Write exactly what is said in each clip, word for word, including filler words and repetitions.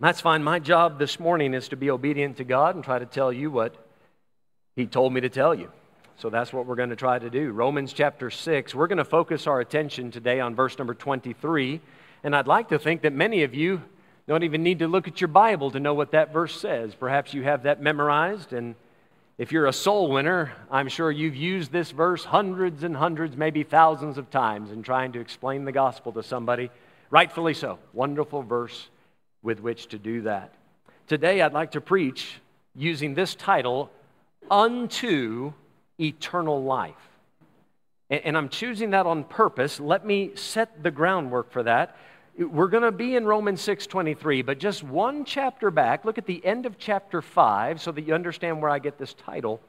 That's fine. My job this morning is to be obedient to God and try to tell you what He told me to tell you. So that's what we're going to try to do. Romans chapter six, we're going to focus our attention today on verse number twenty-three. And I'd like to think that many of you don't even need to look at your Bible to know what that verse says. Perhaps you have that memorized. And if you're a soul winner, I'm sure you've used this verse hundreds and hundreds, maybe thousands of times in trying to explain the gospel to somebody. Rightfully so. Wonderful verse with which to do that. Today I'd like to preach using this title, Unto Eternal Life. And I'm choosing that on purpose. Let me set the groundwork for that. We're going to be in Romans six twenty-three, but just one chapter back, look at the end of chapter five so that you understand where I get this title.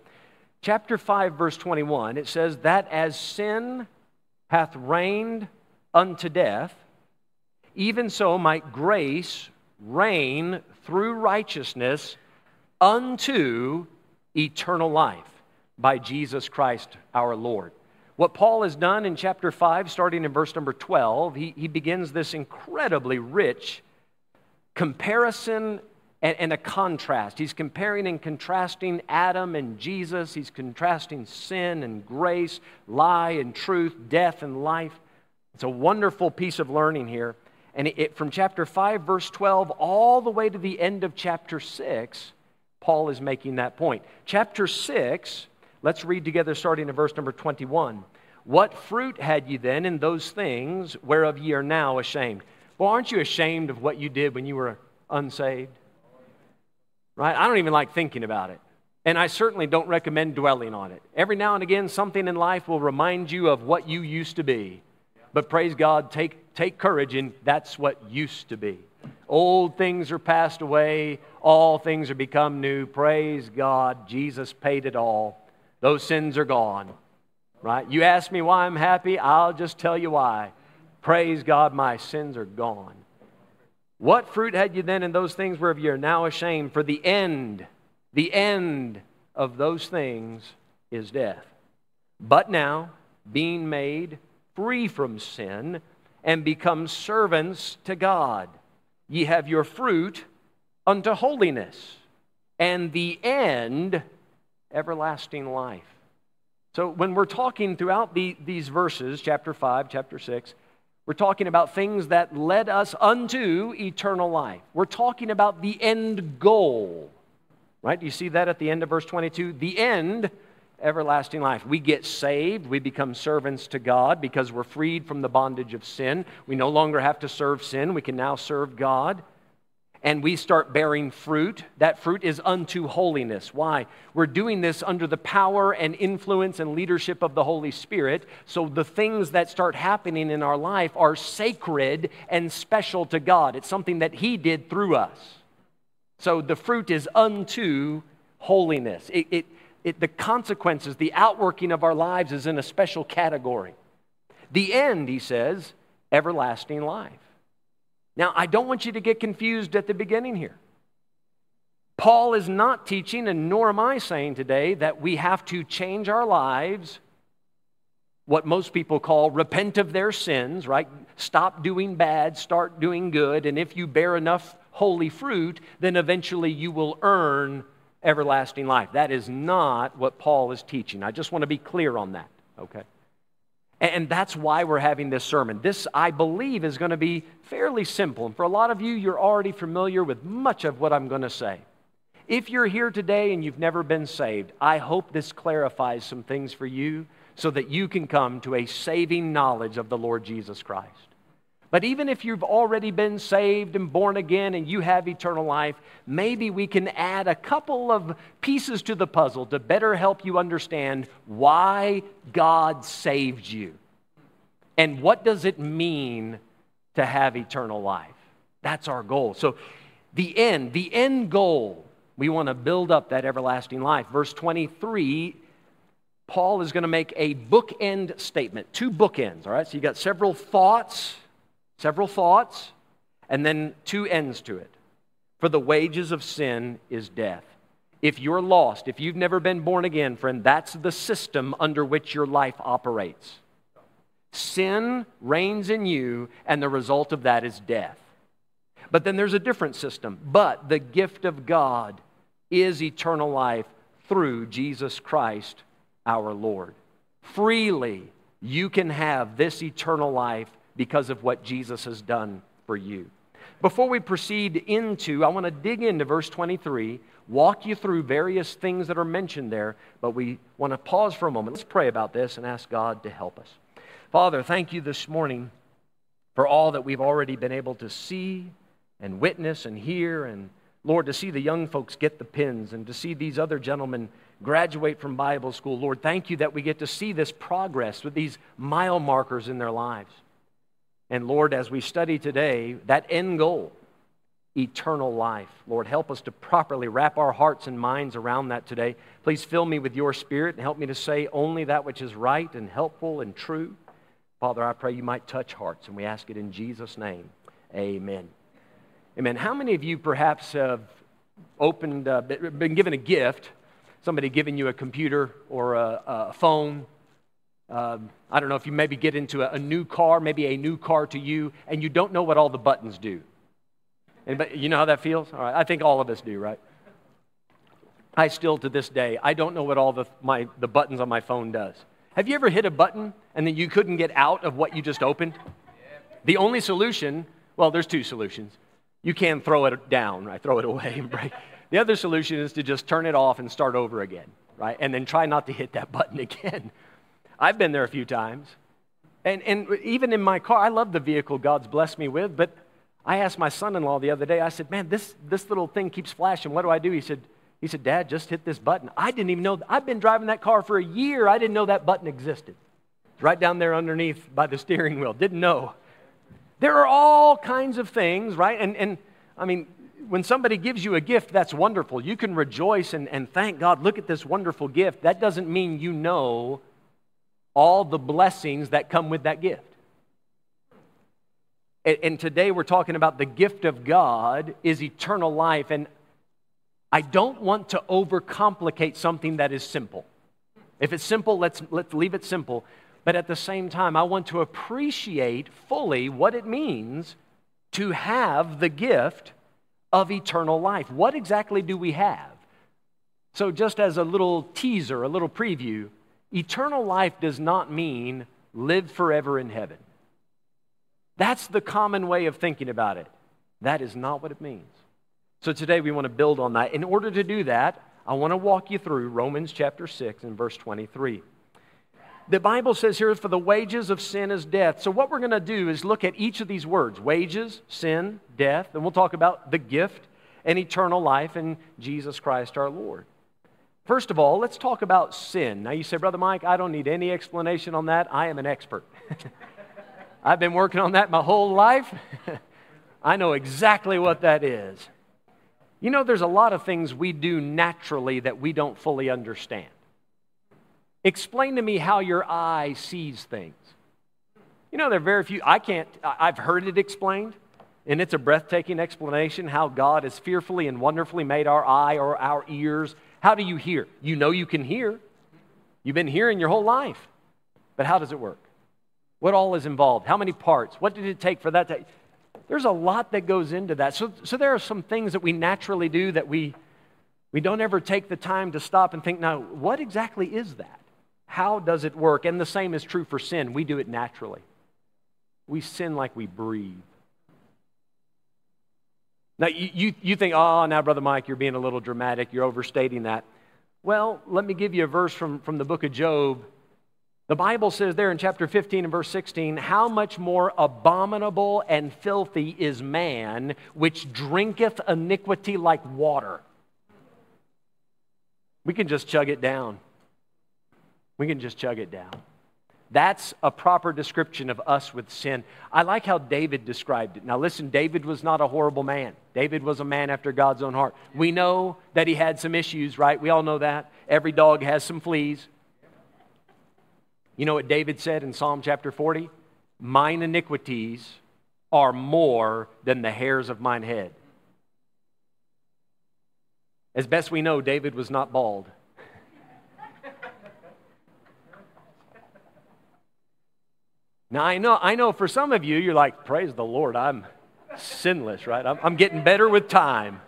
Chapter five, verse twenty-one, it says, that as sin hath reigned unto death, even so might grace reign through righteousness unto eternal life by Jesus Christ our Lord. What Paul has done in chapter five, starting in verse number twelve, he, he begins this incredibly rich comparison and, and a contrast. He's comparing and contrasting Adam and Jesus. He's contrasting sin and grace, lie and truth, death and life. It's a wonderful piece of learning here. And it, it, from chapter five, verse twelve, all the way to the end of chapter six, Paul is making that point. Chapter six, let's read together starting in verse number twenty-one. What fruit had ye then in those things whereof ye are now ashamed? Well, aren't you ashamed of what you did when you were unsaved? Right? I don't even like thinking about it. And I certainly don't recommend dwelling on it. Every now and again, something in life will remind you of what you used to be. But praise God, take Take courage in that's what used to be. Old things are passed away. All things are become new. Praise God. Jesus paid it all. Those sins are gone. Right? You ask me why I'm happy, I'll just tell you why. Praise God, my sins are gone. What fruit had you then in those things whereof you are now ashamed? For the end, the end of those things is death. But now, being made free from sin, and become servants to God. Ye have your fruit unto holiness, and the end, everlasting life. So when we're talking throughout the, these verses, chapter five, chapter six, we're talking about things that led us unto eternal life. We're talking about the end goal. Right? Do you see that at the end of verse twenty-two? The end, everlasting life. We get saved. We become servants to God because we're freed from the bondage of sin. We no longer have to serve sin. We can now serve God. And we start bearing fruit. That fruit is unto holiness. Why? We're doing this under the power and influence and leadership of the Holy Spirit. So the things that start happening in our life are sacred and special to God. It's something that He did through us. So the fruit is unto holiness. It, it It, the consequences, the outworking of our lives is in a special category. The end, he says, everlasting life. Now, I don't want you to get confused at the beginning here. Paul is not teaching, and nor am I saying today, that we have to change our lives, what most people call repent of their sins, right? Stop doing bad, start doing good, and if you bear enough holy fruit, then eventually you will earn everlasting life. That is not what Paul is teaching. I just want to be clear on that, okay? And that's why we're having this sermon. This, I believe, is going to be fairly simple. And for a lot of you, you're already familiar with much of what I'm going to say. If you're here today and you've never been saved, I hope this clarifies some things for you so that you can come to a saving knowledge of the Lord Jesus Christ. But even if you've already been saved and born again and you have eternal life, maybe we can add a couple of pieces to the puzzle to better help you understand why God saved you. And what does it mean to have eternal life? That's our goal. So the end, the end goal, we want to build up that everlasting life. Verse twenty-three, Paul is going to make a bookend statement, two bookends, all right? So you've got several thoughts. Several thoughts, and then two ends to it. For the wages of sin is death. If you're lost, if you've never been born again, friend, that's the system under which your life operates. Sin reigns in you, and the result of that is death. But then there's a different system. But the gift of God is eternal life through Jesus Christ our Lord. Freely you can have this eternal life because of what Jesus has done for you. Before we proceed into, I want to dig into verse twenty-three, walk you through various things that are mentioned there, but we want to pause for a moment. Let's pray about this and ask God to help us. Father, thank you this morning for all that we've already been able to see and witness and hear, and Lord, to see the young folks get the pins and to see these other gentlemen graduate from Bible school. Lord, thank you that we get to see this progress with these mile markers in their lives. And Lord, as we study today, that end goal, eternal life. Lord, help us to properly wrap our hearts and minds around that today. Please fill me with your Spirit and help me to say only that which is right and helpful and true. Father, I pray you might touch hearts, and we ask it in Jesus' name. Amen. Amen. How many of you perhaps have opened, uh, been given a gift, somebody giving you a computer or a, a phone? Um, I don't know if you maybe get into a, a new car, maybe a new car to you, and you don't know what all the buttons do. Anybody, you know how that feels? All right, I think all of us do, right? I still, to this day, I don't know what all the my the buttons on my phone does. Have you ever hit a button and then you couldn't get out of what you just opened? The only solution, well, there's two solutions. You can throw it down, right? Throw it away and break. The other solution is to just turn it off and start over again, right? And then try not to hit that button again. I've been there a few times. And and even in my car, I love the vehicle God's blessed me with, but I asked my son-in-law the other day, I said, man, this this little thing keeps flashing. What do I do? He said, he said, Dad, just hit this button. I didn't even know. I've been driving that car for a year. I didn't know that button existed. It's right down there underneath by the steering wheel. Didn't know. There are all kinds of things, right? And, and I mean, when somebody gives you a gift, that's wonderful. You can rejoice and, and thank God. Look at this wonderful gift. That doesn't mean you know all the blessings that come with that gift. And, and today we're talking about the gift of God is eternal life. And I don't want to overcomplicate something that is simple. If it's simple, let's, let's leave it simple. But at the same time, I want to appreciate fully what it means to have the gift of eternal life. What exactly do we have? So just as a little teaser, a little preview, eternal life does not mean live forever in heaven. That's the common way of thinking about it. That is not what it means. So today we want to build on that. In order to do that, I want to walk you through Romans chapter six and verse twenty-three. The Bible says here, for the wages of sin is death. So what we're going to do is look at each of these words, wages, sin, death, and we'll talk about the gift and eternal life in Jesus Christ our Lord. First of all, let's talk about sin. Now you say, Brother Mike, I don't need any explanation on that. I am an expert. I've been working on that my whole life. I know exactly what that is. You know, there's a lot of things we do naturally that we don't fully understand. Explain to me how your eye sees things. You know, there are very few, I can't, I've heard it explained, and it's a breathtaking explanation how God has fearfully and wonderfully made our eye or our ears. How do you hear? You know you can hear. You've been hearing your whole life. But how does it work? What all is involved? How many parts? What did it take for that to... There's a lot that goes into that. So, so there are some things that we naturally do that we, we don't ever take the time to stop and think, now, what exactly is that? How does it work? And the same is true for sin. We do it naturally. We sin like we breathe. Now, you, you, you think, oh, now, Brother Mike, you're being a little dramatic. You're overstating that. Well, let me give you a verse from, from the book of Job. The Bible says there in chapter fifteen and verse sixteen, how much more abominable and filthy is man, which drinketh iniquity like water. We can just chug it down. We can just chug it down. That's a proper description of us with sin. I like how David described it. Now listen, David was not a horrible man. David was a man after God's own heart. We know that he had some issues, right? We all know that. Every dog has some fleas. You know what David said in Psalm chapter forty? Mine iniquities are more than the hairs of mine head. As best we know, David was not bald. Now, I know I know for some of you, you're like, praise the Lord, I'm Sinless, right? I'm, I'm getting better with time.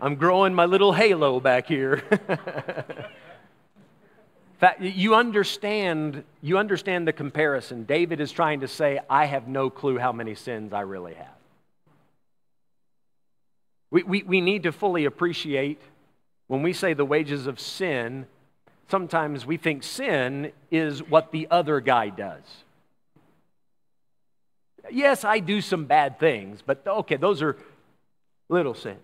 I'm growing my little halo back here. In fact, you understand, you understand the comparison. David is trying to say, I have no clue how many sins I really have. We, we, we need to fully appreciate when we say the wages of sin, sometimes we think sin is what the other guy does. Yes, I do some bad things, but okay, those are little sins.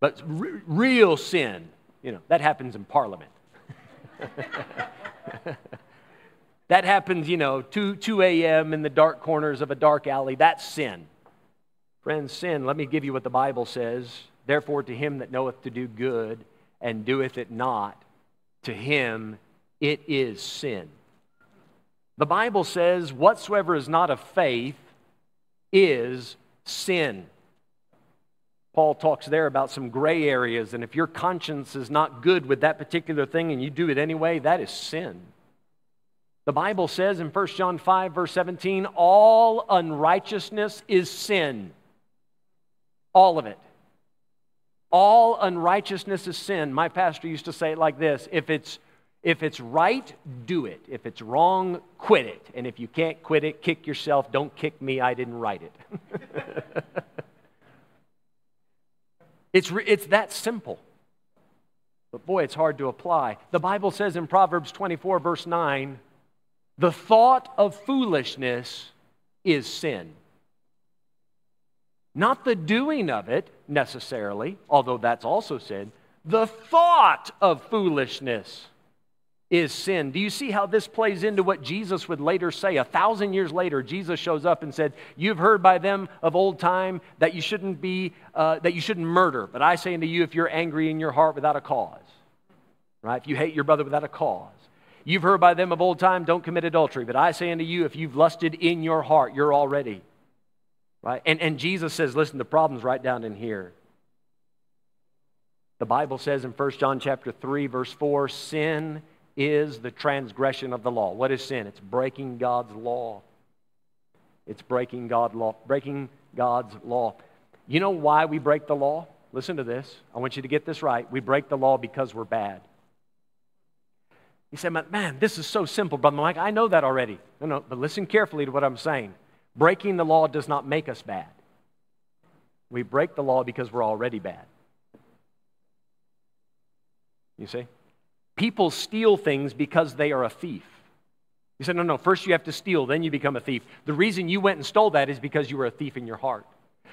But re- real sin, you know, that happens in Parliament. That happens, you know, two a.m. in the dark corners of a dark alley. That's sin. Friends, sin, let me give you what the Bible says. Therefore, to him that knoweth to do good and doeth it not, to him it is sin. The Bible says, whatsoever is not of faith is sin. Paul talks there about some gray areas, and if your conscience is not good with that particular thing and you do it anyway, that is sin. The Bible says in First John five, verse seventeen, all unrighteousness is sin. All of it. All unrighteousness is sin. My pastor used to say it like this, if it's, if it's right, do it. If it's wrong, quit it. And if you can't quit it, kick yourself. Don't kick me, I didn't write it. It's, it's that simple. But boy, it's hard to apply. The Bible says in Proverbs twenty-four, verse nine, the thought of foolishness is sin. Not the doing of it, necessarily, although that's also sin. The thought of foolishness is sin. Do you see how this plays into what Jesus would later say? A thousand years later, Jesus shows up and said, you've heard by them of old time that you shouldn't be, uh, that you shouldn't murder. But I say unto you, if you're angry in your heart without a cause, right? If you hate your brother without a cause. You've heard by them of old time, don't commit adultery. But I say unto you, if you've lusted in your heart, you're already. Right? And, and Jesus says, listen, the problem's right down in here. The Bible says in First John chapter three, verse four, sin is the transgression of the law. What is sin? It's breaking God's law. It's breaking God's law. Breaking God's law. You know why we break the law? Listen to this. I want you to get this right. We break the law because we're bad. You say, man, this is so simple, Brother Mike. I know that already. No, no, but listen carefully to what I'm saying. Breaking the law does not make us bad. We break the law because we're already bad. You see? People steal things because they are a thief. You say, no, no, first you have to steal, then you become a thief. The reason you went and stole that is because you were a thief in your heart.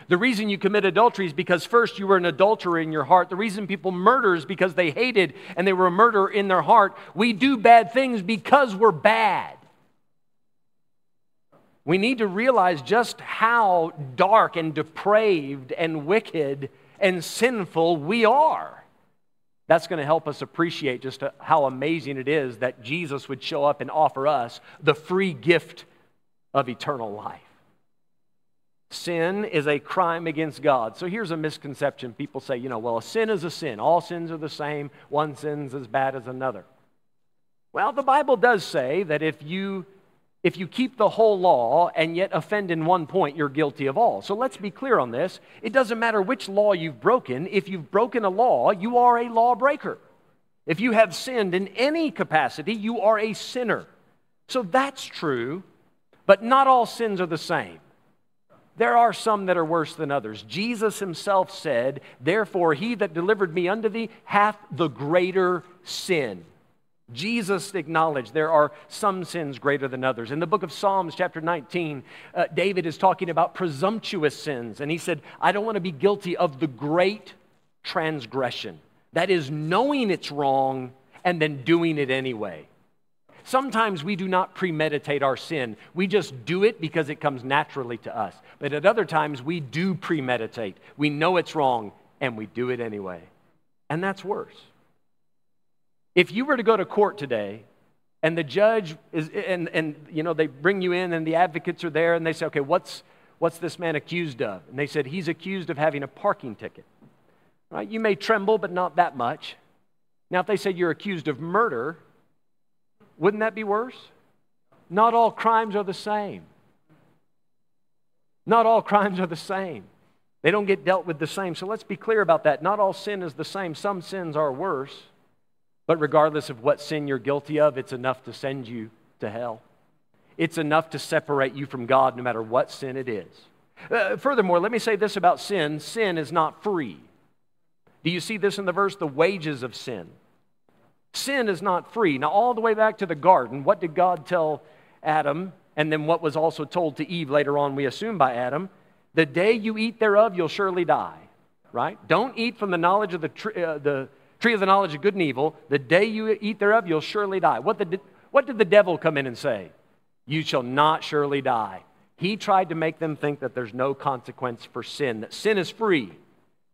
The reason you commit adultery is because first you were an adulterer in your heart. The reason people murder is because they hated and they were a murderer in their heart. We do bad things because we're bad. We need to realize just how dark and depraved and wicked and sinful we are. That's going to help us appreciate just how amazing it is that Jesus would show up and offer us the free gift of eternal life. Sin is a crime against God. So here's a misconception. People say, you know, well, a sin is a sin. All sins are the same. One sin's as bad as another. Well, the Bible does say that if you... If you keep the whole law and yet offend in one point, you're guilty of all. So let's be clear on this. It doesn't matter which law you've broken. If you've broken a law, you are a lawbreaker. If you have sinned in any capacity, you are a sinner. So that's true, but not all sins are the same. There are some that are worse than others. Jesus himself said, therefore he that delivered me unto thee hath the greater sin. Jesus acknowledged there are some sins greater than others. In the book of Psalms, chapter nineteen, uh, David is talking about presumptuous sins. And he said, I don't want to be guilty of the great transgression. That is knowing it's wrong and then doing it anyway. Sometimes we do not premeditate our sin. We just do it because it comes naturally to us. But at other times, we do premeditate. We know it's wrong and we do it anyway. And that's worse. If you were to go to court today and the judge is, and, and you know, they bring you in and the advocates are there and they say, okay, what's, what's this man accused of? And they said, he's accused of having a parking ticket. Right? You may tremble, but not that much. Now, if they said you're accused of murder, wouldn't that be worse? Not all crimes are the same. Not all crimes are the same. They don't get dealt with the same. So let's be clear about that. Not all sin is the same. Some sins are worse. But regardless of what sin you're guilty of, it's enough to send you to hell. It's enough to separate you from God no matter what sin it is. Uh, furthermore, let me say this about sin. Sin is not free. Do you see this in the verse? The wages of sin. Sin is not free. Now, all the way back to the garden, what did God tell Adam? And then what was also told to Eve later on, we assume by Adam? The day you eat thereof, you'll surely die. Right? Don't eat from the knowledge of the tree, uh, the tree of the knowledge of good and evil. The day you eat thereof, you'll surely die. What, the, what did the devil come in and say? You shall not surely die. He tried to make them think that there's no consequence for sin, that sin is free.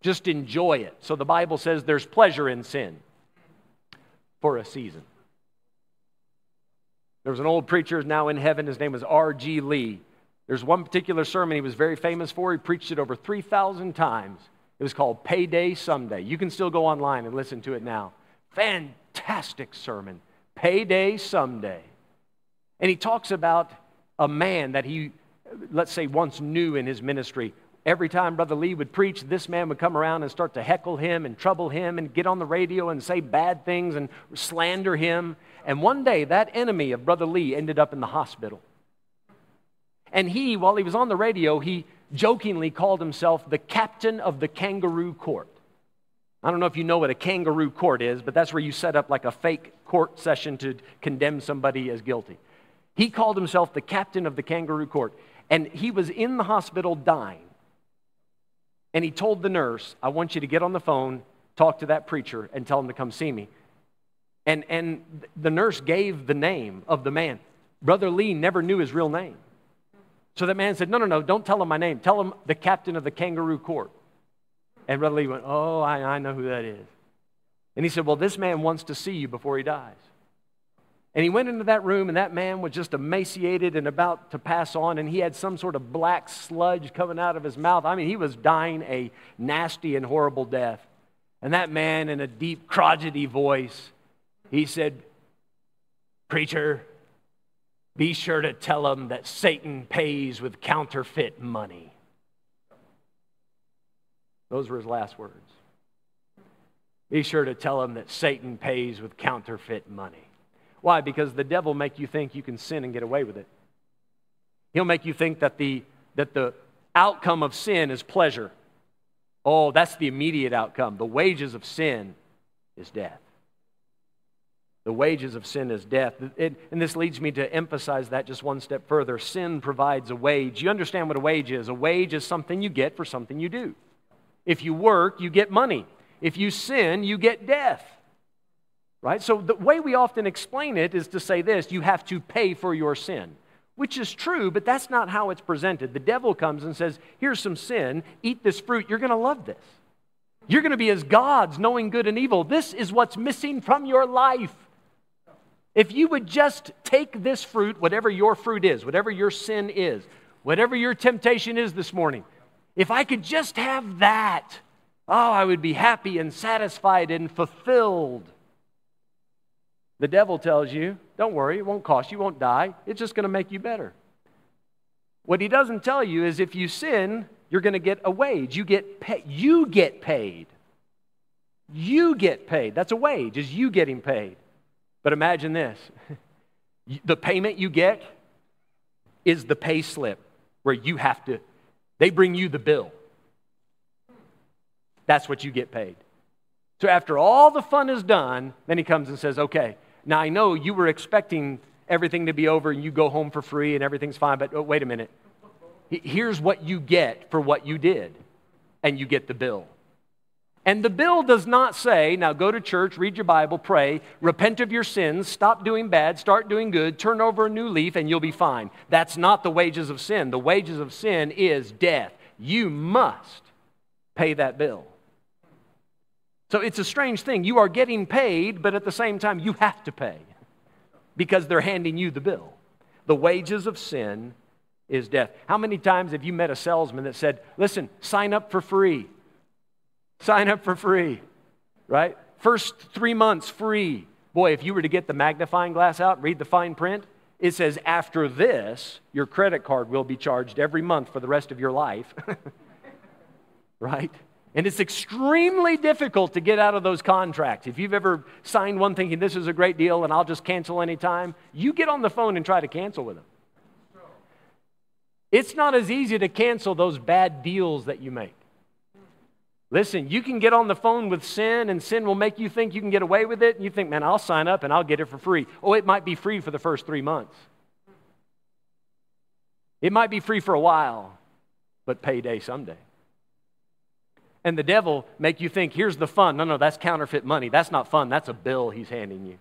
Just enjoy it. So the Bible says there's pleasure in sin for a season. There was an old preacher now in heaven. His name was R G Lee. There's one particular sermon he was very famous for. He preached it over three thousand times. It was called Payday Someday. You can still go online and listen to it now. Fantastic sermon. Payday Someday. And he talks about a man that he, let's say, once knew in his ministry. Every time Brother Lee would preach, this man would come around and start to heckle him and trouble him and get on the radio and say bad things and slander him. And one day, that enemy of Brother Lee ended up in the hospital. And he, while he was on the radio, he jokingly called himself the captain of the kangaroo court. I don't know if you know what a kangaroo court is, but that's where you set up like a fake court session to condemn somebody as guilty. He called himself the captain of the kangaroo court. And he was in the hospital dying. And he told the nurse, I want you to get on the phone, talk to that preacher, and tell him to come see me. And, and the nurse gave the name of the man. Brother Lee never knew his real name. So that man said, no, no, no, don't tell him my name. Tell him the captain of the kangaroo court. And Brother Lee went, oh, I, I know who that is. And he said, well, this man wants to see you before he dies. And he went into that room, and that man was just emaciated and about to pass on, and he had some sort of black sludge coming out of his mouth. I mean, he was dying a nasty and horrible death. And that man, in a deep, crotchety voice, he said, preacher, be sure to tell him that Satan pays with counterfeit money. Those were his last words. Be sure to tell him that Satan pays with counterfeit money. Why? Because the devil will make you think you can sin and get away with it. He'll make you think that the, that the outcome of sin is pleasure. Oh, that's the immediate outcome. The wages of sin is death. The wages of sin is death. It, and this leads me to emphasize that just one step further. Sin provides a wage. You understand what a wage is. A wage is something you get for something you do. If you work, you get money. If you sin, you get death. Right? So the way we often explain it is to say this, you have to pay for your sin, which is true, but that's not how it's presented. The devil comes and says, here's some sin, eat this fruit, you're going to love this. You're going to be as gods, knowing good and evil. This is what's missing from your life. If you would just take this fruit, whatever your fruit is, whatever your sin is, whatever your temptation is this morning, if I could just have that, oh, I would be happy and satisfied and fulfilled. The devil tells you, don't worry, it won't cost you, won't die. It's just going to make you better. What he doesn't tell you is if you sin, you're going to get a wage. You get, pay, you get paid. You get paid. That's a wage, is you getting paid. But imagine this. The payment you get is the pay slip where you have to, they bring you the bill. That's what you get paid. So after all the fun is done, then he comes and says, okay, now I know you were expecting everything to be over and you go home for free and everything's fine, but oh, wait a minute. Here's what you get for what you did, and you get the bill. And the bill does not say, now go to church, read your Bible, pray, repent of your sins, stop doing bad, start doing good, turn over a new leaf, and you'll be fine. That's not the wages of sin. The wages of sin is death. You must pay that bill. So it's a strange thing. You are getting paid, but at the same time, you have to pay because they're handing you the bill. The wages of sin is death. How many times have you met a salesman that said, listen, sign up for free. Sign up for free, right? First three months free. Boy, if you were to get the magnifying glass out, read the fine print, It says, after this, your credit card will be charged every month for the rest of your life. Right? And it's extremely difficult to get out of those contracts. If you've ever signed one thinking, this is a great deal and I'll just cancel anytime, you get on the phone and try to cancel with them. It's not as easy to cancel those bad deals that you make. Listen, you can get on the phone with sin, and sin will make you think you can get away with it, and you think, man, I'll sign up and I'll get it for free. Oh, it might be free for the first three months. It might be free for a while, but payday someday. And the devil make you think, here's the fun. No, no, that's counterfeit money. That's not fun. That's a bill he's handing you.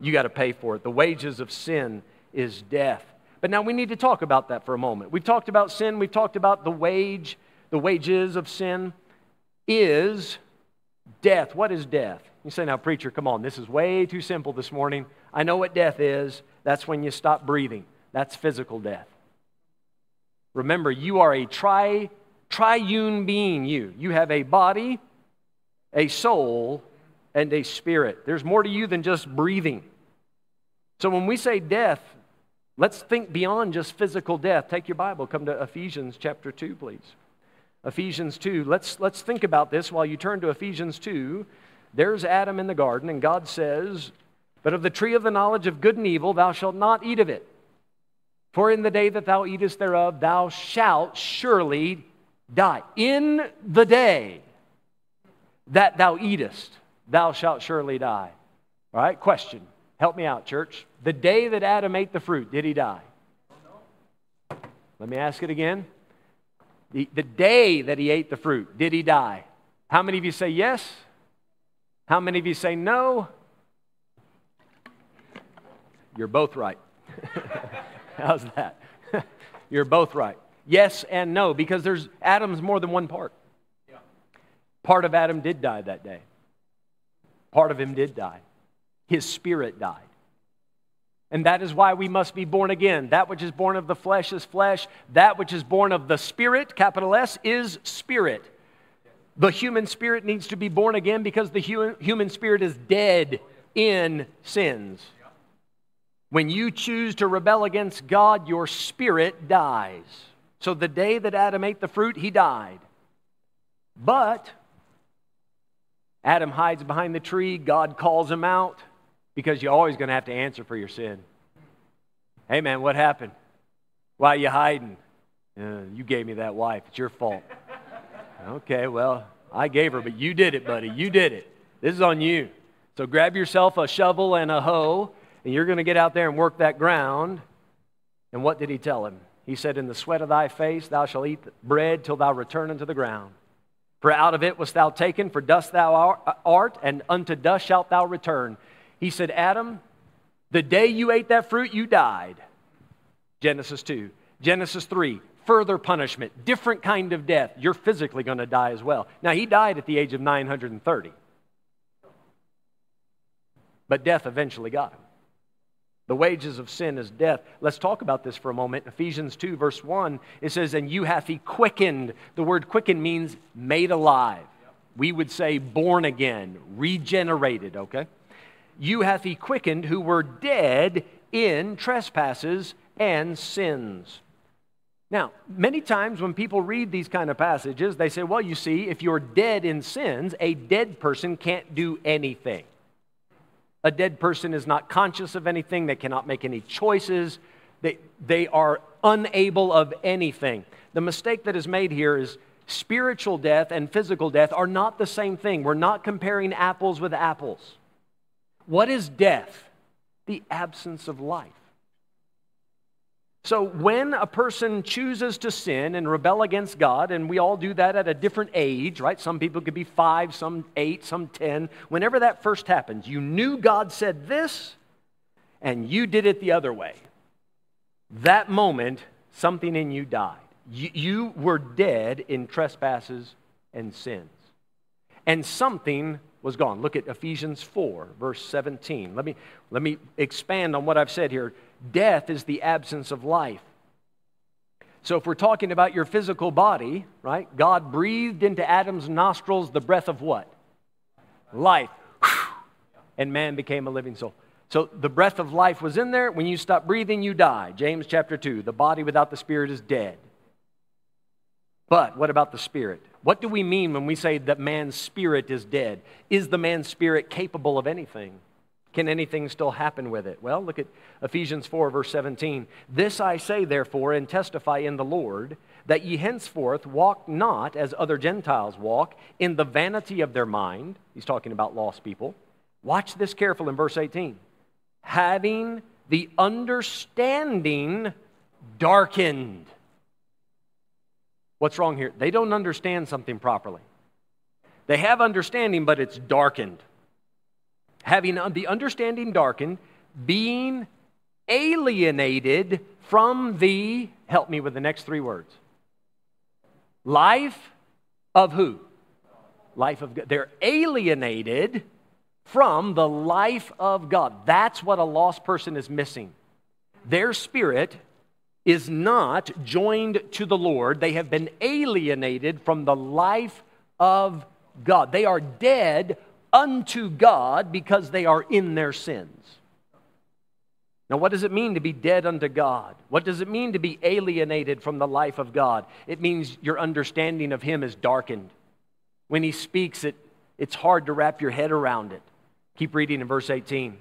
You got to pay for it. The wages of sin is death. But now we need to talk about that for a moment. We've talked about sin. We've talked about the wage, the wages of sin is death. What is death? You say, now, preacher, come on. This is way too simple this morning. I know what death is. That's when you stop breathing. That's physical death. Remember, you are a tri, triune being, you. You have a body, a soul, and a spirit. There's more to you than just breathing. So when we say death, let's think beyond just physical death. Take your Bible. Come to Ephesians chapter two, please. Ephesians two. Let's, let's think about this while you turn to Ephesians two. There's Adam in the garden, and God says, but of the tree of the knowledge of good and evil thou shalt not eat of it. For in the day that thou eatest thereof thou shalt surely die. In the day that thou eatest thou shalt surely die. All right, question. Help me out, church. The day that Adam ate the fruit, did he die? No. Let me ask it again. The, the day that he ate the fruit, did he die? How many of you say yes? How many of you say no? You're both right. How's that? You're both right. Yes and no, because there's Adam's more than one part. Yeah. Part of Adam did die that day. Part of him did die. His spirit died. And that is why we must be born again. That which is born of the flesh is flesh. That which is born of the spirit, capital S, is spirit. The human spirit needs to be born again because the human, human spirit is dead in sins. When you choose to rebel against God, your spirit dies. So the day that Adam ate the fruit, he died. But Adam hides behind the tree. God calls him out. Because you're always going to have to answer for your sin. Hey man, what happened? Why are you hiding? Uh, you gave me that wife. It's your fault. Okay, well, I gave her, but you did it, buddy. You did it. This is on you. So grab yourself a shovel and a hoe, and you're going to get out there and work that ground. And what did he tell him? He said, in the sweat of thy face thou shalt eat bread till thou return unto the ground. For out of it wast thou taken, for dust thou art, and unto dust shalt thou return. He said, Adam, the day you ate that fruit, you died. Genesis two. Genesis three, further punishment, different kind of death. You're physically going to die as well. Now, he died at the age of nine hundred thirty. But death eventually got him. The wages of sin is death. Let's talk about this for a moment. Ephesians two, verse one, it says, and you hath he quickened. The word quickened means made alive. We would say born again, regenerated, okay? You hath he quickened who were dead in trespasses and sins. Now, many times when people read these kind of passages, they say, well, you see, if you're dead in sins, a dead person can't do anything. A dead person is not conscious of anything. They cannot make any choices. They, they are unable of anything. The mistake that is made here is spiritual death and physical death are not the same thing. We're not comparing apples with apples. What is death? The absence of life. So when a person chooses to sin and rebel against God, and we all do that at a different age, right? Some people could be five, some eight, some ten. Whenever that first happens, you knew God said this, and you did it the other way. That moment, something in you died. You, you were dead in trespasses and sins. And something was gone. Look at Ephesians four, verse seventeen. Let me, let me expand on what I've said here. Death is the absence of life. So if we're talking about your physical body, right? God breathed into Adam's nostrils the breath of what? Life. And man became a living soul. So the breath of life was in there. When you stop breathing, you die. James chapter two, the body without the spirit is dead. But what about the spirit? What do we mean when we say that man's spirit is dead? Is the man's spirit capable of anything? Can anything still happen with it? Well, look at Ephesians four, verse seventeen. This I say, therefore, and testify in the Lord, that ye henceforth walk not as other Gentiles walk, in the vanity of their mind. He's talking about lost people. Watch this careful in verse eighteen. Having the understanding darkened. What's wrong here? They don't understand something properly. They have understanding, but it's darkened. Having the understanding darkened, being alienated from the, help me with the next three words. Life of who? Life of God. They're alienated from the life of God. That's what a lost person is missing. Their spirit is not joined to the Lord. They have been alienated from the life of God. They are dead unto God because they are in their sins. Now, what does it mean to be dead unto God? What does it mean to be alienated from the life of God? It means your understanding of Him is darkened. When He speaks, it, it's hard to wrap your head around it. Keep reading in verse eighteen.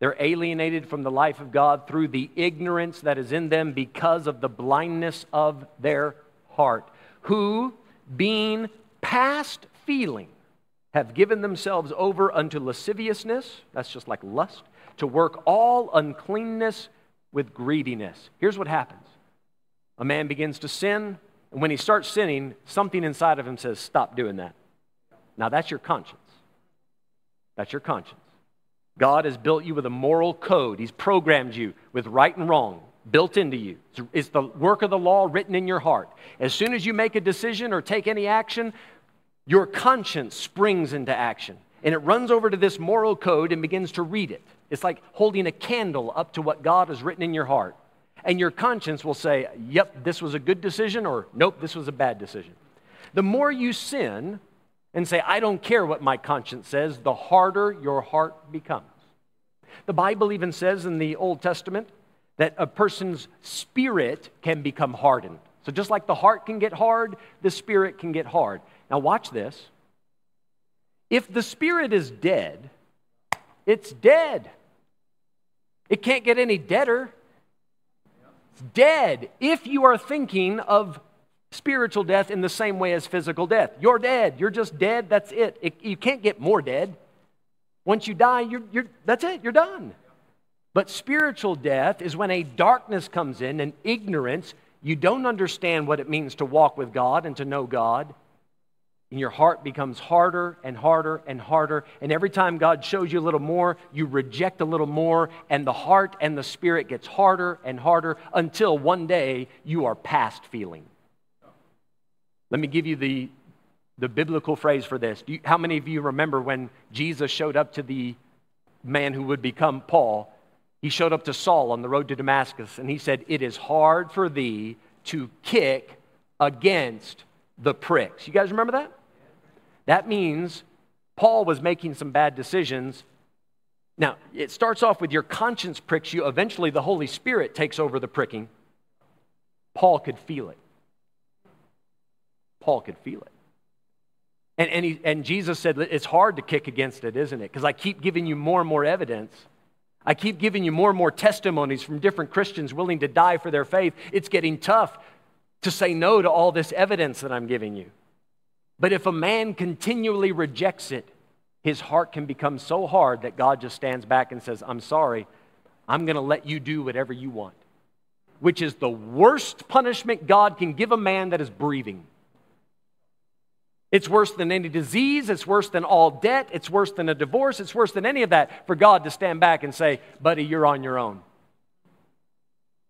They're alienated from the life of God through the ignorance that is in them because of the blindness of their heart, who, being past feeling, have given themselves over unto lasciviousness, that's just like lust, to work all uncleanness with greediness. Here's what happens. A man begins to sin, and when he starts sinning, something inside of him says, stop doing that. Now that's your conscience. That's your conscience. God has built you with a moral code. He's programmed you with right and wrong, built into you. It's the work of the law written in your heart. As soon as you make a decision or take any action, your conscience springs into action, and it runs over to this moral code and begins to read it. It's like holding a candle up to what God has written in your heart, and your conscience will say, yep, this was a good decision, or nope, this was a bad decision. The more you sin and say, I don't care what my conscience says, the harder your heart becomes. The Bible even says in the Old Testament that a person's spirit can become hardened. So just like the heart can get hard, the spirit can get hard. Now watch this. If the spirit is dead, it's dead. It can't get any deader. It's dead. If you are thinking of spiritual death in the same way as physical death, you're dead. You're just dead. That's it. it you can't get more dead. Once you die, you're, you're, that's it. You're done. But spiritual death is when a darkness comes in, an ignorance. You don't understand what it means to walk with God and to know God. And your heart becomes harder and harder and harder. And every time God shows you a little more, you reject a little more. And the heart and the spirit gets harder and harder until one day you are past feeling. Let me give you the, the biblical phrase for this. Do you, how many of you remember when Jesus showed up to the man who would become Paul? He showed up to Saul on the road to Damascus. And he said, it is hard for thee to kick against the pricks. You guys remember that? That means Paul was making some bad decisions. Now, it starts off with your conscience pricks you. Eventually, the Holy Spirit takes over the pricking. Paul could feel it. Paul could feel it. And, and, he, and Jesus said, it's hard to kick against it, isn't it? Because I keep giving you more and more evidence. I keep giving you more and more testimonies from different Christians willing to die for their faith. It's getting tough to say no to all this evidence that I'm giving you. But if a man continually rejects it, his heart can become so hard that God just stands back and says, I'm sorry, I'm going to let you do whatever you want, which is the worst punishment God can give a man that is breathing. It's worse than any disease. It's worse than all debt. It's worse than a divorce. It's worse than any of that for God to stand back and say, buddy, you're on your own.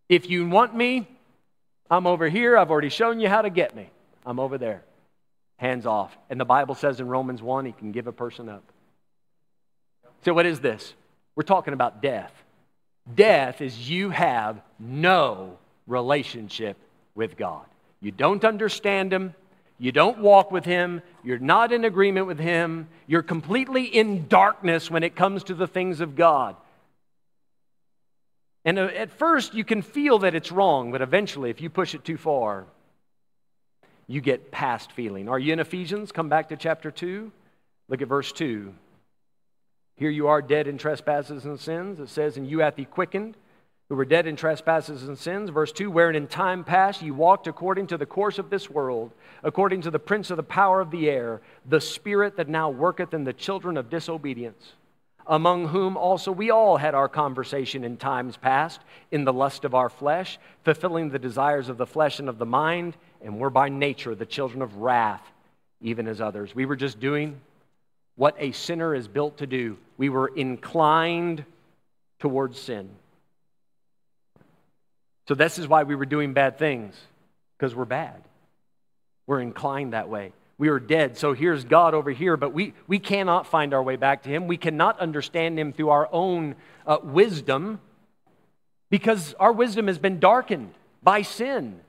If you want me, I'm over here. I've already shown you how to get me. I'm over there. Hands off. And the Bible says in Romans one, He can give a person up. So what is this? We're talking about death. Death is you have no relationship with God. You don't understand Him. You don't walk with Him. You're not in agreement with Him. You're completely in darkness when it comes to the things of God. And at first, you can feel that it's wrong, but eventually, if you push it too far, you get past feeling. Are you in Ephesians? Come back to chapter two. Look at verse two. Here you are dead in trespasses and sins. It says, and you hath he quickened, who were dead in trespasses and sins. Verse two, wherein in time past ye walked according to the course of this world, according to the prince of the power of the air, the spirit that now worketh in the children of disobedience, among whom also we all had our conversation in times past, in the lust of our flesh, fulfilling the desires of the flesh and of the mind, and were by nature the children of wrath, even as others. We were just doing what a sinner is built to do. We were inclined towards sin. So this is why we were doing bad things, because we're bad. We're inclined that way. We are dead, so here's God over here, but we, we cannot find our way back to Him. We cannot understand Him through our own uh, wisdom, because our wisdom has been darkened by sin.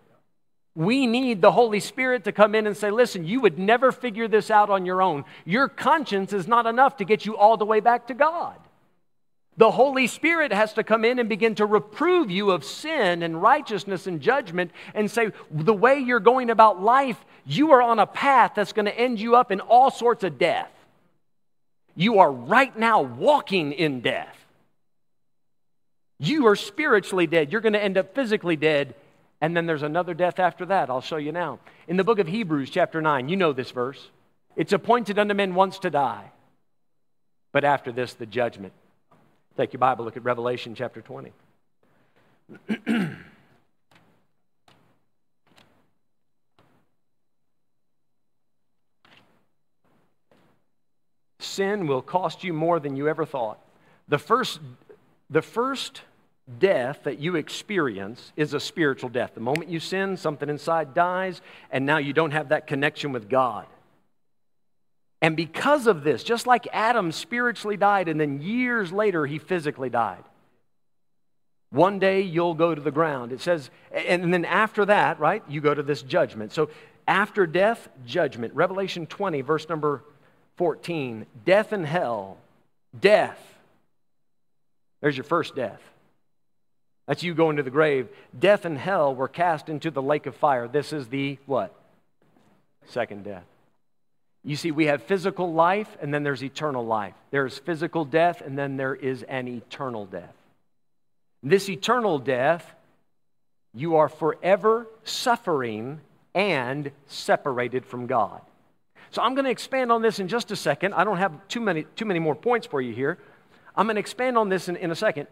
We need the Holy Spirit to come in and say, listen, you would never figure this out on your own. Your conscience is not enough to get you all the way back to God. The Holy Spirit has to come in and begin to reprove you of sin and righteousness and judgment and say, the way you're going about life, you are on a path that's going to end you up in all sorts of death. You are right now walking in death. You are spiritually dead. You're going to end up physically dead. And then there's another death after that. I'll show you now. In the book of Hebrews chapter nine, you know this verse. It's appointed unto men once to die, but after this, the judgment. Take your Bible, look at Revelation chapter twenty. Sin will cost you more than you ever thought. The first, the first death that you experience is a spiritual death. The moment you sin, something inside dies, and now you don't have that connection with God. And because of this, just like Adam spiritually died and then years later he physically died, one day you'll go to the ground. It says, and then after that, right, you go to this judgment. So after death, judgment. Revelation twenty, verse number fourteen, death and hell, death. There's your first death. That's you going to the grave. Death and hell were cast into the lake of fire. This is the what? Second death. You see, we have physical life, and then there's eternal life. There's physical death, and then there is an eternal death. This eternal death, you are forever suffering and separated from God. So I'm going to expand on this in just a second. I don't have too many, too many more points for you here. I'm going to expand on this in, in a second.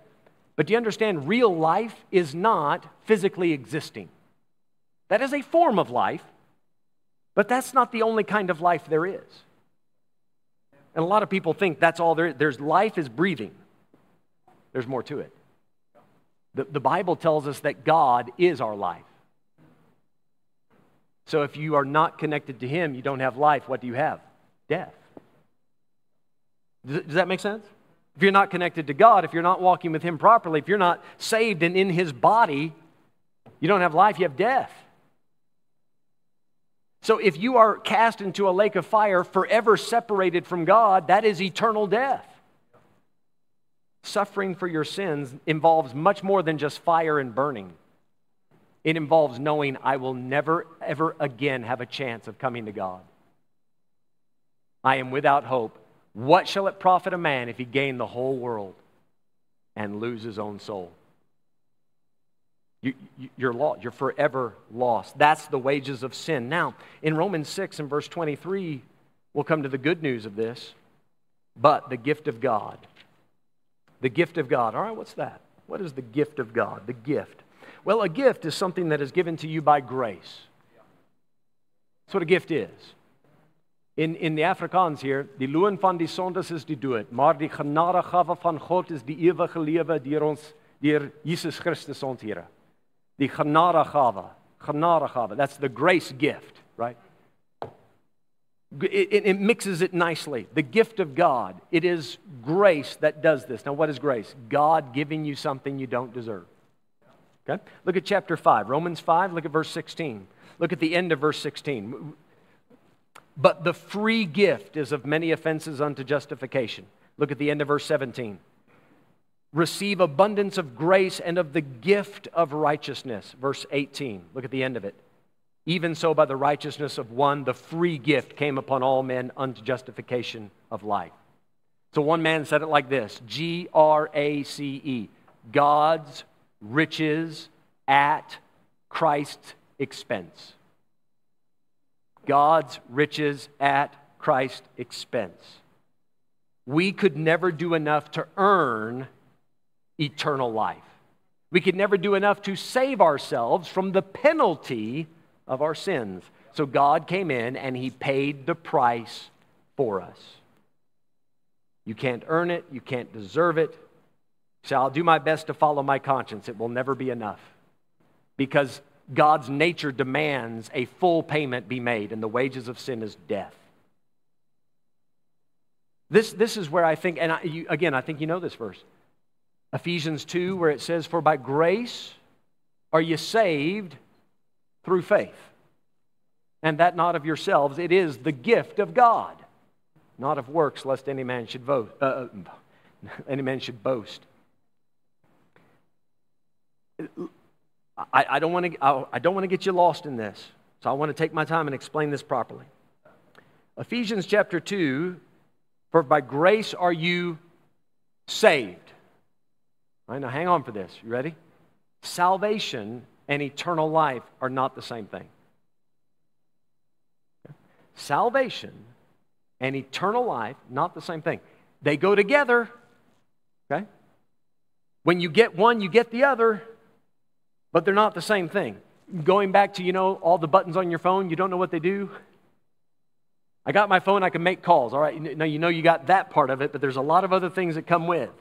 But do you understand, real life is not physically existing. That is a form of life. But that's not the only kind of life there is. And a lot of people think that's all there is. There's life is breathing. There's more to it. The, the Bible tells us that God is our life. So if you are not connected to Him, you don't have life. What do you have? Death. Does, does that make sense? If you're not connected to God, if you're not walking with Him properly, if you're not saved and in His body, you don't have life, you have death. So if you are cast into a lake of fire, forever separated from God, that is eternal death. Suffering for your sins involves much more than just fire and burning. It involves knowing I will never, ever again have a chance of coming to God. I am without hope. What shall it profit a man if he gain the whole world and lose his own soul? You, you're lost. You're forever lost. That's the wages of sin. Now, in Romans six and verse twenty-three, we'll come to the good news of this. But the gift of God. The gift of God. All right, what's that? What is the gift of God? The gift. Well, a gift is something that is given to you by grace. That's what a gift is. In, in the Afrikaans here, die loon van die sondes is die dood, maar die genadegawe van God is die ewige lewe deur ons, deur Jesus Christus ons Here. The genade gave, genade gave, that's the grace gift, right? It, it, it mixes it nicely. The gift of God, it is grace that does this. Now what is grace? God giving you something you don't deserve. Okay? Look at chapter five, Romans five, look at verse sixteen. Look at the end of verse sixteen. But the free gift is of many offenses unto justification. Look at the end of verse seventeen. receive abundance of grace and of the gift of righteousness. Verse eighteen, look at the end of it. Even so, by the righteousness of one, the free gift came upon all men unto justification of life. So one man said it like this, G R A C E, God's riches at Christ's expense. God's riches at Christ's expense. We could never do enough to earn eternal life. We could never do enough to save ourselves from the penalty of our sins. So God came in and He paid the price for us. You can't earn it. You can't deserve it. So I'll do my best to follow my conscience. It will never be enough. Because God's nature demands a full payment be made, and the wages of sin is death. This, this is where I think, and I, you, again, I think you know this verse. Ephesians two, where it says, "For by grace are you saved through faith, and that not of yourselves. It is the gift of God, not of works, lest any man should boast." Uh, any man should boast. I, I don't want to. I don't want to get you lost in this, so I want to take my time and explain this properly. Ephesians chapter two, for by grace are you saved. All right, now hang on for this. You ready? Salvation and eternal life are not the same thing. Salvation and eternal life, not the same thing. They go together. Okay? When you get one, you get the other. But they're not the same thing. Going back to, you know, all the buttons on your phone, you don't know what they do. I got my phone, I can make calls. All right, now you know you got that part of it, but there's a lot of other things that come with.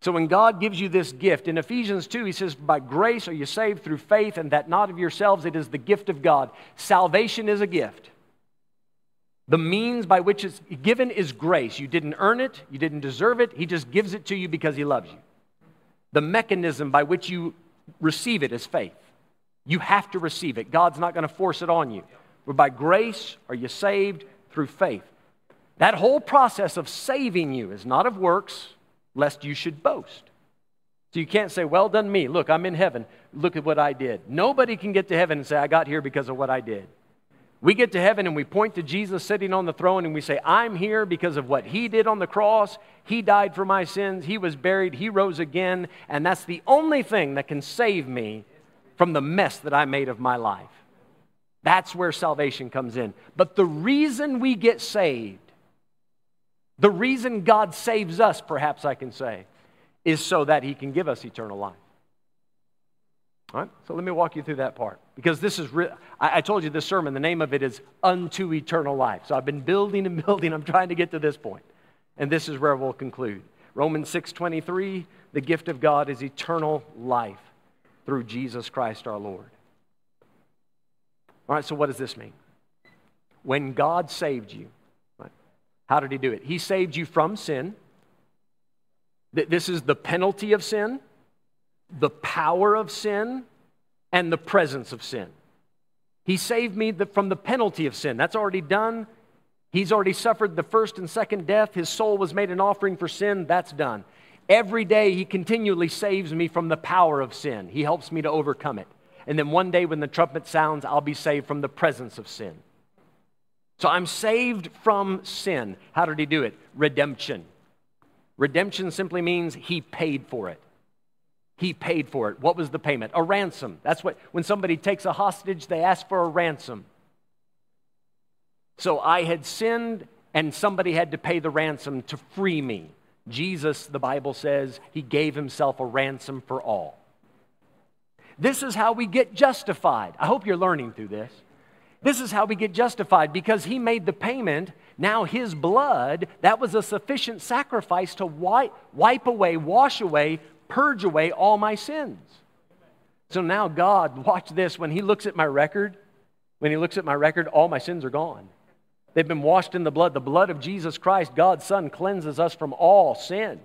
So when God gives you this gift, in Ephesians two, He says, by grace are you saved through faith, and that not of yourselves, it is the gift of God. Salvation is a gift. The means by which it's given is grace. You didn't earn it, you didn't deserve it, He just gives it to you because He loves you. The mechanism by which you receive it is faith. You have to receive it. God's not going to force it on you. But by grace are you saved through faith. That whole process of saving you is not of works, lest you should boast. So you can't say, well done me. Look, I'm in heaven. Look at what I did. Nobody can get to heaven and say, I got here because of what I did. We get to heaven and we point to Jesus sitting on the throne and we say, I'm here because of what He did on the cross. He died for my sins. He was buried. He rose again. And that's the only thing that can save me from the mess that I made of my life. That's where salvation comes in. But the reason we get saved, the reason God saves us, perhaps I can say, is so that He can give us eternal life. All right, so let me walk you through that part. Because this is, re- I-, I told you this sermon, the name of it is Unto Eternal Life. So I've been building and building. I'm trying to get to this point. And this is where we'll conclude. Romans six twenty-three, the gift of God is eternal life through Jesus Christ our Lord. All right, so what does this mean? When God saved you, right, how did He do it? He saved you from sin. Th- this is the penalty of sin, the power of sin, and the presence of sin. He saved me the, from the penalty of sin. That's already done. He's already suffered the first and second death. His soul was made an offering for sin. That's done. Every day He continually saves me from the power of sin. He helps me to overcome it. And then one day when the trumpet sounds, I'll be saved from the presence of sin. So I'm saved from sin. How did He do it? Redemption. Redemption simply means He paid for it. He paid for it. What was the payment? A ransom. That's what, when somebody takes a hostage, they ask for a ransom. So I had sinned, and somebody had to pay the ransom to free me. Jesus, the Bible says, He gave Himself a ransom for all. This is how we get justified. I hope you're learning through this. This is how we get justified, because He made the payment. Now His blood, that was a sufficient sacrifice to wipe, wipe away, wash away, purge away all my sins. So now God, watch this, when He looks at my record, when He looks at my record, all my sins are gone. They've been washed in the blood. The blood of Jesus Christ, God's Son, cleanses us from all sin.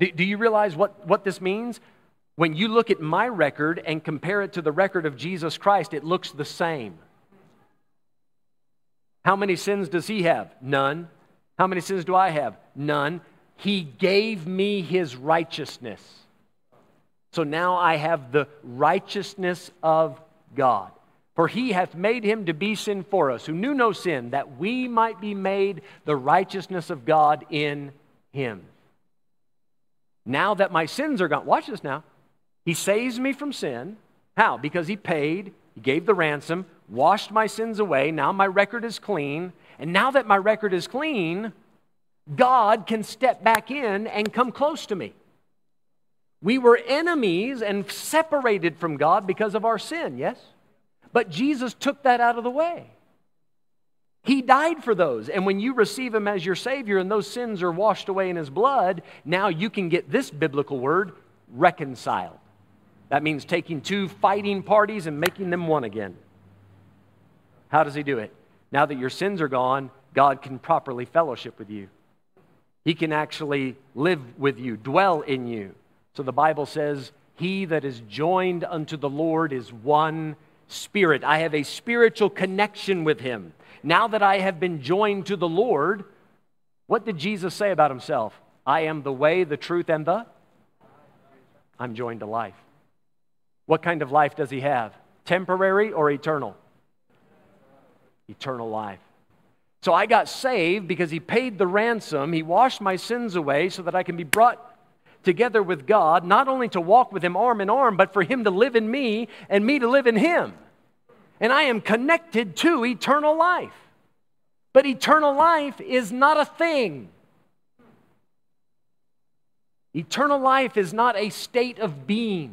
Do, do you realize what, what this means? When you look at my record and compare it to the record of Jesus Christ, it looks the same. How many sins does He have? None. How many sins do I have? None. He gave me his righteousness. So now I have the righteousness of God. For he hath made him to be sin for us, who knew no sin, that we might be made the righteousness of God in him. Now that my sins are gone, watch this now. He saves me from sin. How? Because he paid, he gave the ransom, washed my sins away. Now my record is clean. And now that my record is clean, God can step back in and come close to me. We were enemies and separated from God because of our sin, yes? But Jesus took that out of the way. He died for those. And when you receive him as your Savior and those sins are washed away in his blood, now you can get this biblical word, reconciled. That means taking two fighting parties and making them one again. How does he do it? Now that your sins are gone, God can properly fellowship with you. He can actually live with you, dwell in you. So the Bible says, he that is joined unto the Lord is one Spirit. I have a spiritual connection with him. Now that I have been joined to the Lord, what did Jesus say about himself? I am the way, the truth, and the... I'm joined to life. What kind of life does he have? Temporary or eternal? Eternal life. So I got saved because he paid the ransom. He washed my sins away so that I can be brought together with God, not only to walk with him arm in arm, but for him to live in me and me to live in him. And I am connected to eternal life. But eternal life is not a thing. Eternal life is not a state of being.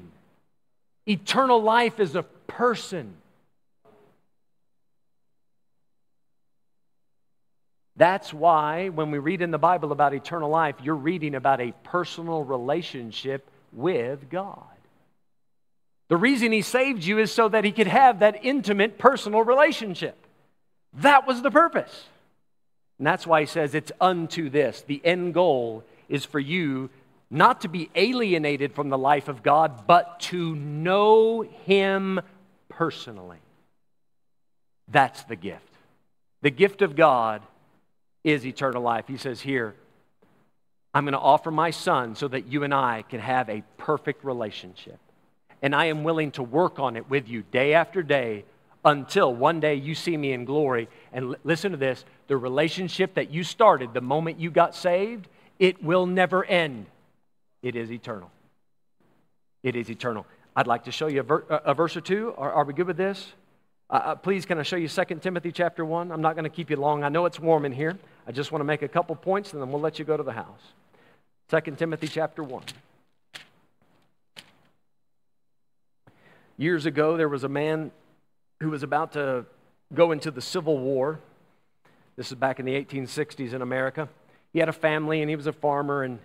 Eternal life is a person. That's why when we read in the Bible about eternal life, you're reading about a personal relationship with God. The reason he saved you is so that he could have that intimate personal relationship. That was the purpose. And that's why he says it's unto this. The end goal is for you not to be alienated from the life of God, but to know him personally. That's the gift. The gift of God is eternal life. He says here, I'm going to offer my son so that you and I can have a perfect relationship. And I am willing to work on it with you day after day until one day you see me in glory. And l- listen to this, the relationship that you started the moment you got saved, it will never end. It is eternal. It is eternal. I'd like to show you a, ver- a verse or two. Are, are we good with this? Uh, please, can I show you Second Timothy chapter one? I'm not going to keep you long. I know it's warm in here. I just want to make a couple points, and then we'll let you go to the house. Second Timothy chapter one. Years ago, there was a man who was about to go into the Civil War. This is back in the eighteen sixties in America. He had a family, and he was a farmer, and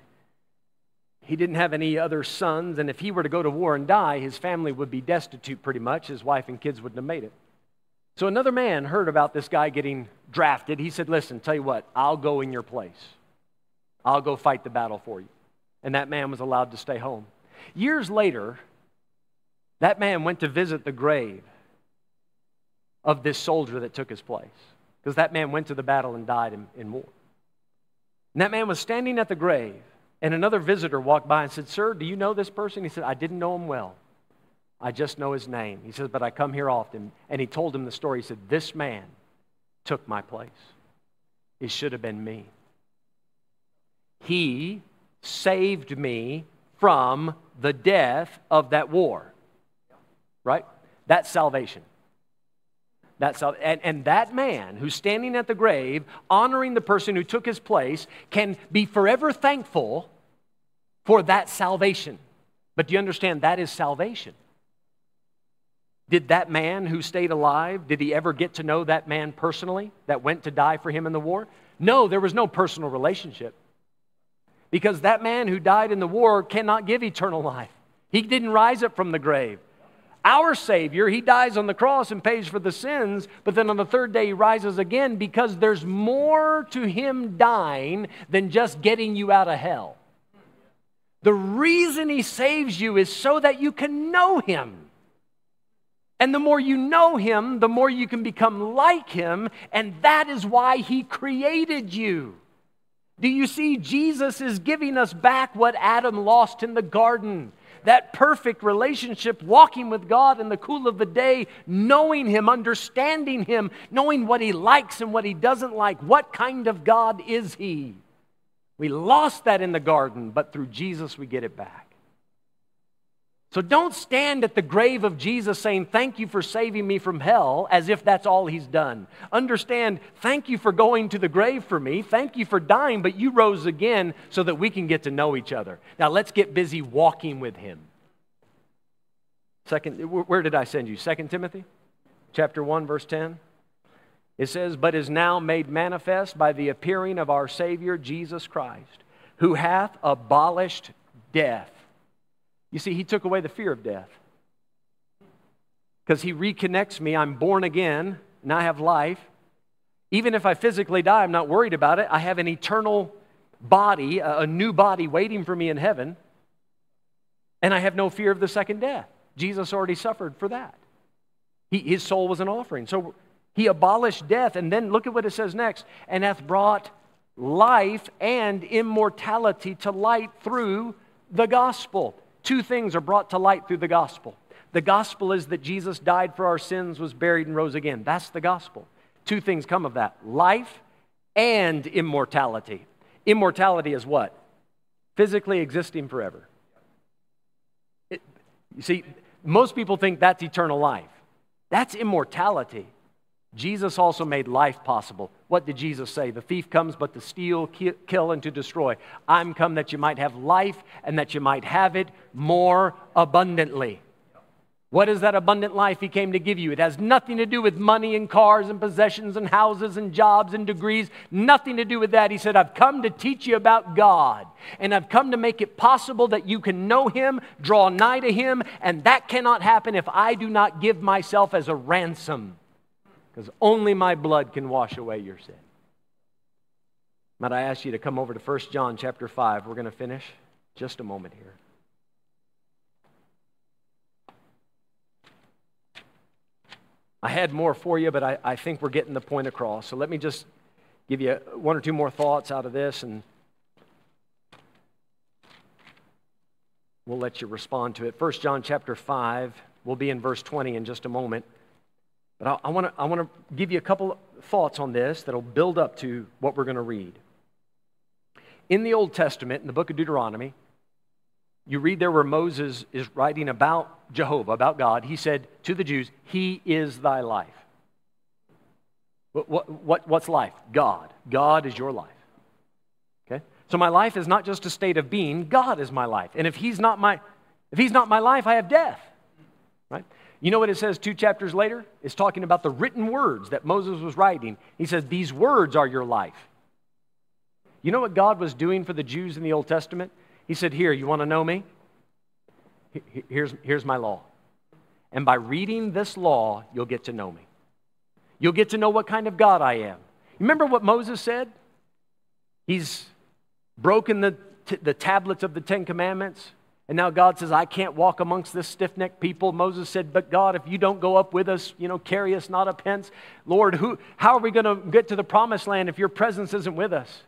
he didn't have any other sons. And if he were to go to war and die, his family would be destitute pretty much. His wife and kids wouldn't have made it. So another man heard about this guy getting drafted. He said, listen, tell you what, I'll go in your place. I'll go fight the battle for you. And that man was allowed to stay home. Years later, that man went to visit the grave of this soldier that took his place, because that man went to the battle and died in, in war. And that man was standing at the grave, and another visitor walked by and said, sir, do you know this person? He said, I didn't know him well. I just know his name. He says, but I come here often. And he told him the story. He said, this man took my place. It should have been me. He saved me from the death of that war. Right? That's salvation. That's how, and, and that man who's standing at the grave, honoring the person who took his place, can be forever thankful for that salvation. But do you understand, that is salvation. Did that man who stayed alive, did he ever get to know that man personally that went to die for him in the war? No, there was no personal relationship. Because that man who died in the war cannot give eternal life. He didn't rise up from the grave. Our Savior, he dies on the cross and pays for the sins, but then on the third day he rises again, because there's more to him dying than just getting you out of hell. The reason he saves you is so that you can know him. And the more you know him, the more you can become like him, and that is why he created you. Do you see? Jesus is giving us back what Adam lost in the garden. That perfect relationship, walking with God in the cool of the day, knowing Him, understanding Him, knowing what He likes and what He doesn't like. What kind of God is He? We lost that in the garden, but through Jesus we get it back. So don't stand at the grave of Jesus saying, thank you for saving me from hell, as if that's all He's done. Understand, thank you for going to the grave for me. Thank you for dying, but you rose again so that we can get to know each other. Now let's get busy walking with Him. Second, where did I send you? Second Timothy? Chapter one, verse ten. It says, but is now made manifest by the appearing of our Savior Jesus Christ, who hath abolished death. You see, He took away the fear of death. Because He reconnects me, I'm born again, and I have life. Even if I physically die, I'm not worried about it. I have an eternal body, a new body waiting for me in heaven. And I have no fear of the second death. Jesus already suffered for that. He, his soul was an offering. So He abolished death. And then look at what it says next. And hath brought life and immortality to light through the gospel. Two things are brought to light through the gospel. The gospel is that Jesus died for our sins, was buried, and rose again. That's the gospel. Two things come of that: life and immortality. Immortality is what? Physically existing forever. It, you see, most people think that's eternal life. That's immortality. Jesus also made life possible. What did Jesus say? The thief comes but to steal, kill, and to destroy. I'm come that you might have life and that you might have it more abundantly. What is that abundant life He came to give you? It has nothing to do with money and cars and possessions and houses and jobs and degrees. Nothing to do with that. He said, I've come to teach you about God. And I've come to make it possible that you can know Him, draw nigh to Him. And that cannot happen if I do not give myself as a ransom. Because only my blood can wash away your sin. Might I ask you to come over to First John chapter five. We're going to finish just a moment here. I had more for you, but I, I think we're getting the point across. So let me just give you one or two more thoughts out of this, and we'll let you respond to it. First John chapter five, we'll be in verse twenty in just a moment. But I want to I want to give you a couple thoughts on this that'll build up to what we're going to read. In the Old Testament, in the book of Deuteronomy, you read there where Moses is writing about Jehovah, about God. He said to the Jews, He is thy life. What, what, what, what's life? God. God is your life. Okay? So my life is not just a state of being. God is my life. And if He's not my, if He's not my life, I have death. Right? You know what it says two chapters later? It's talking about the written words that Moses was writing. He says, these words are your life. You know what God was doing for the Jews in the Old Testament? He said, here, you want to know me? Here's, here's my law. And by reading this law, you'll get to know me. You'll get to know what kind of God I am. Remember what Moses said? He's broken the, t- the tablets of the Ten Commandments. And now God says, I can't walk amongst this stiff-necked people. Moses said, but God, if you don't go up with us, you know, carry us not up hence. Lord, who? how are we going to get to the promised land if your presence isn't with us?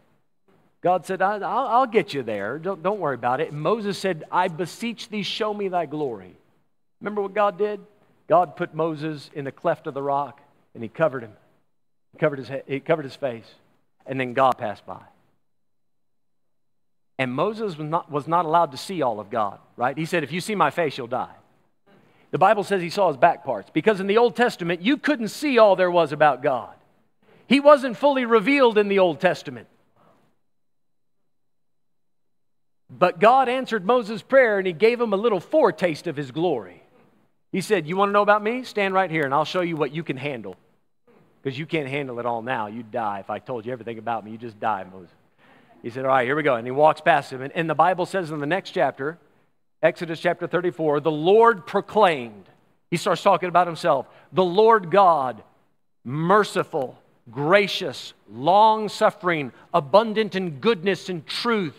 God said, I'll, I'll get you there. Don't, don't worry about it. And Moses said, I beseech thee, show me thy glory. Remember what God did? God put Moses in the cleft of the rock, and He covered him. He covered his, he covered his face. And then God passed by. And Moses was not, was not allowed to see all of God, right? He said, if you see my face, you'll die. The Bible says he saw His back parts. Because in the Old Testament, you couldn't see all there was about God. He wasn't fully revealed in the Old Testament. But God answered Moses' prayer, and He gave him a little foretaste of His glory. He said, you want to know about me? Stand right here, and I'll show you what you can handle. Because you can't handle it all now. You'd die. If I told you everything about me, you'd just die, Moses. He said, all right, here we go. And He walks past him. And, and the Bible says in the next chapter, Exodus chapter thirty-four, the Lord proclaimed. He starts talking about Himself. The Lord God, merciful, gracious, long-suffering, abundant in goodness and truth.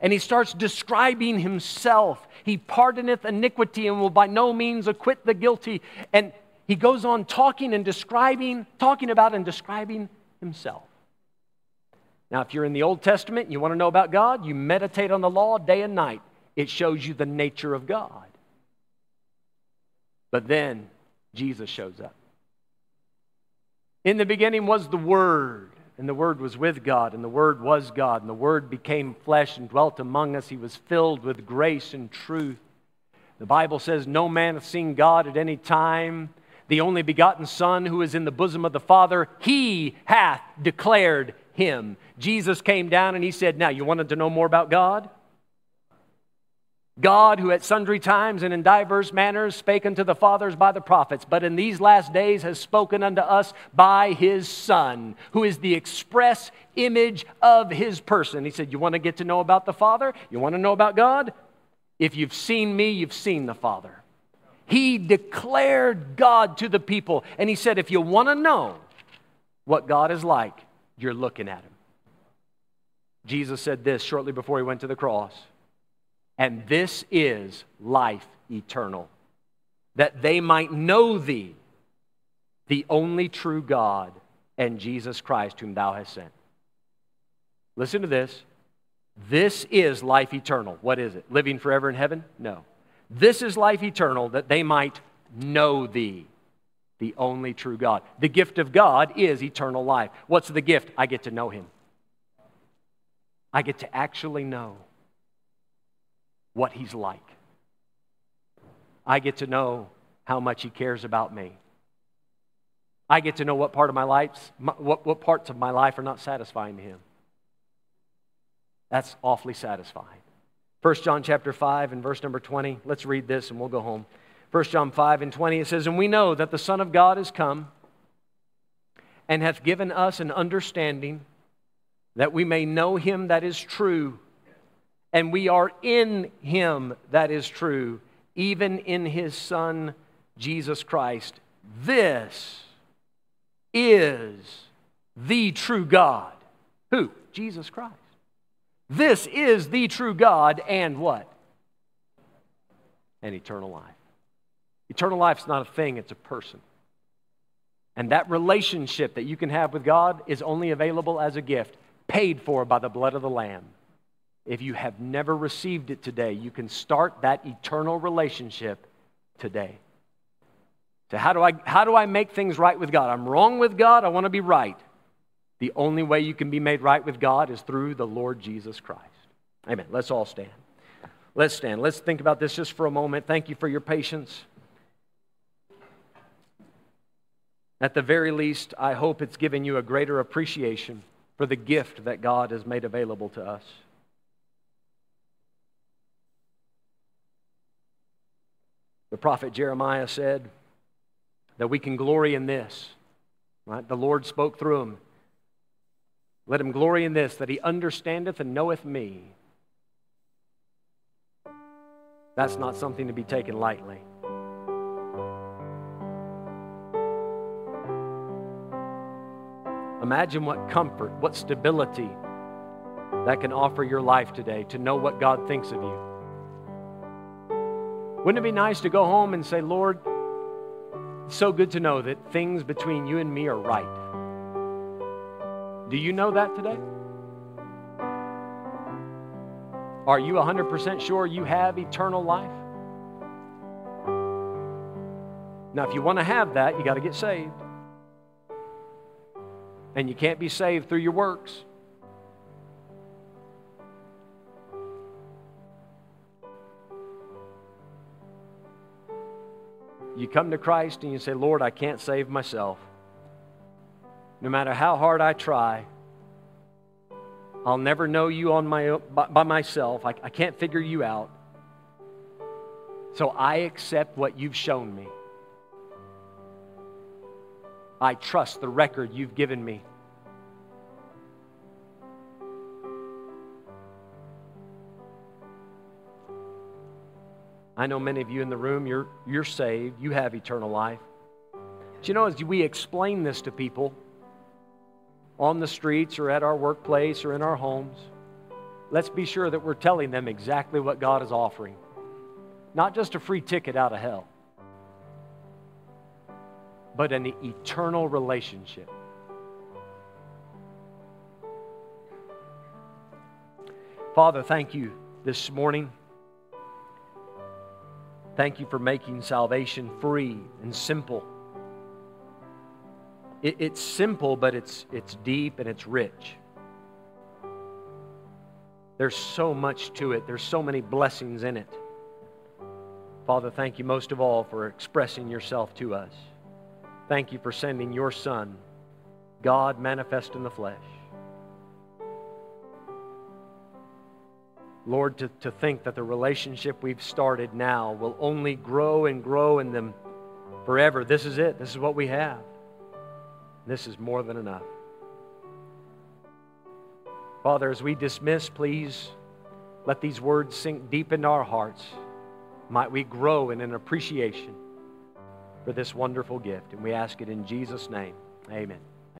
And He starts describing Himself. He pardoneth iniquity and will by no means acquit the guilty. And He goes on talking and describing, talking about and describing Himself. Now, if you're in the Old Testament and you want to know about God, you meditate on the law day and night. It shows you the nature of God. But then Jesus shows up. In the beginning was the Word, and the Word was with God, and the Word was God, and the Word became flesh and dwelt among us. He was filled with grace and truth. The Bible says, no man hath seen God at any time. The only begotten Son, who is in the bosom of the Father, He hath declared Him. Jesus came down and He said, now, you wanted to know more about God? God, who at sundry times and in divers manners spake unto the fathers by the prophets, but in these last days has spoken unto us by His Son, who is the express image of His person. He said, you want to get to know about the Father? You want to know about God? If you've seen me, you've seen the Father. He declared God to the people. And He said, if you want to know what God is like, you're looking at Him. Jesus said this shortly before He went to the cross. And this is life eternal, that they might know Thee, the only true God, and Jesus Christ, whom Thou hast sent. Listen to this. This is life eternal. What is it? Living forever in heaven? No. This is life eternal, that they might know Thee, the only true God. The gift of God is eternal life. What's the gift? I get to know Him. I get to actually know what He's like. I get to know how much He cares about me. I get to know what part of my life's, what, what parts of my life are not satisfying to Him. That's awfully satisfying. First John chapter five and verse number twenty. Let's read this and we'll go home. First John five and twenty, it says, and we know that the Son of God is come and hath given us an understanding that we may know Him that is true, and we are in Him that is true, even in His Son, Jesus Christ. This is the true God. Who? Jesus Christ. This is the true God and what? And eternal life. Eternal life is not a thing, it's a person. And that relationship that you can have with God is only available as a gift, paid for by the blood of the Lamb. If you have never received it today, you can start that eternal relationship today. So how do I, how do I make things right with God? I'm wrong with God, I want to be right. The only way you can be made right with God is through the Lord Jesus Christ. Amen. Let's all stand. Let's stand. Let's think about this just for a moment. Thank you for your patience. At the very least, I hope it's given you a greater appreciation for the gift that God has made available to us. The prophet Jeremiah said that we can glory in this. Right? The Lord spoke through him. Let him glory in this, that he understandeth and knoweth me. That's not something to be taken lightly. Imagine what comfort, what stability that can offer your life today to know what God thinks of you. Wouldn't it be nice to go home and say, Lord, it's so good to know that things between you and me are right. Do you know that today? Are you one hundred percent sure you have eternal life? Now, if you want to have that, you got to get saved. And you can't be saved through your works. You come to Christ and you say, Lord, I can't save myself. No matter how hard I try, I'll never know you on my own, by, by myself. I, I can't figure you out. So I accept what you've shown me. I trust the record you've given me. I know many of you in the room, you're, you're saved. You have eternal life. But you know, as we explain this to people on the streets or at our workplace or in our homes, let's be sure that we're telling them exactly what God is offering. Not just a free ticket out of hell, but an eternal relationship. Father, thank you this morning. Thank you for making salvation free and simple. It, it's simple, but it's, it's deep and it's rich. There's so much to it. There's so many blessings in it. Father, thank you most of all for expressing yourself to us. Thank you for sending your Son, God manifest in the flesh. Lord, to, to think that the relationship we've started now will only grow and grow in them forever. This is it. This is what we have. This is more than enough. Father, as we dismiss, please let these words sink deep into our hearts. Might we grow in an appreciation for this wonderful gift. And we ask it in Jesus' name. Amen.